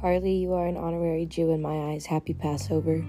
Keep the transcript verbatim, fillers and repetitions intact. Carly, you are an honorary Jew in my eyes. Happy Passover.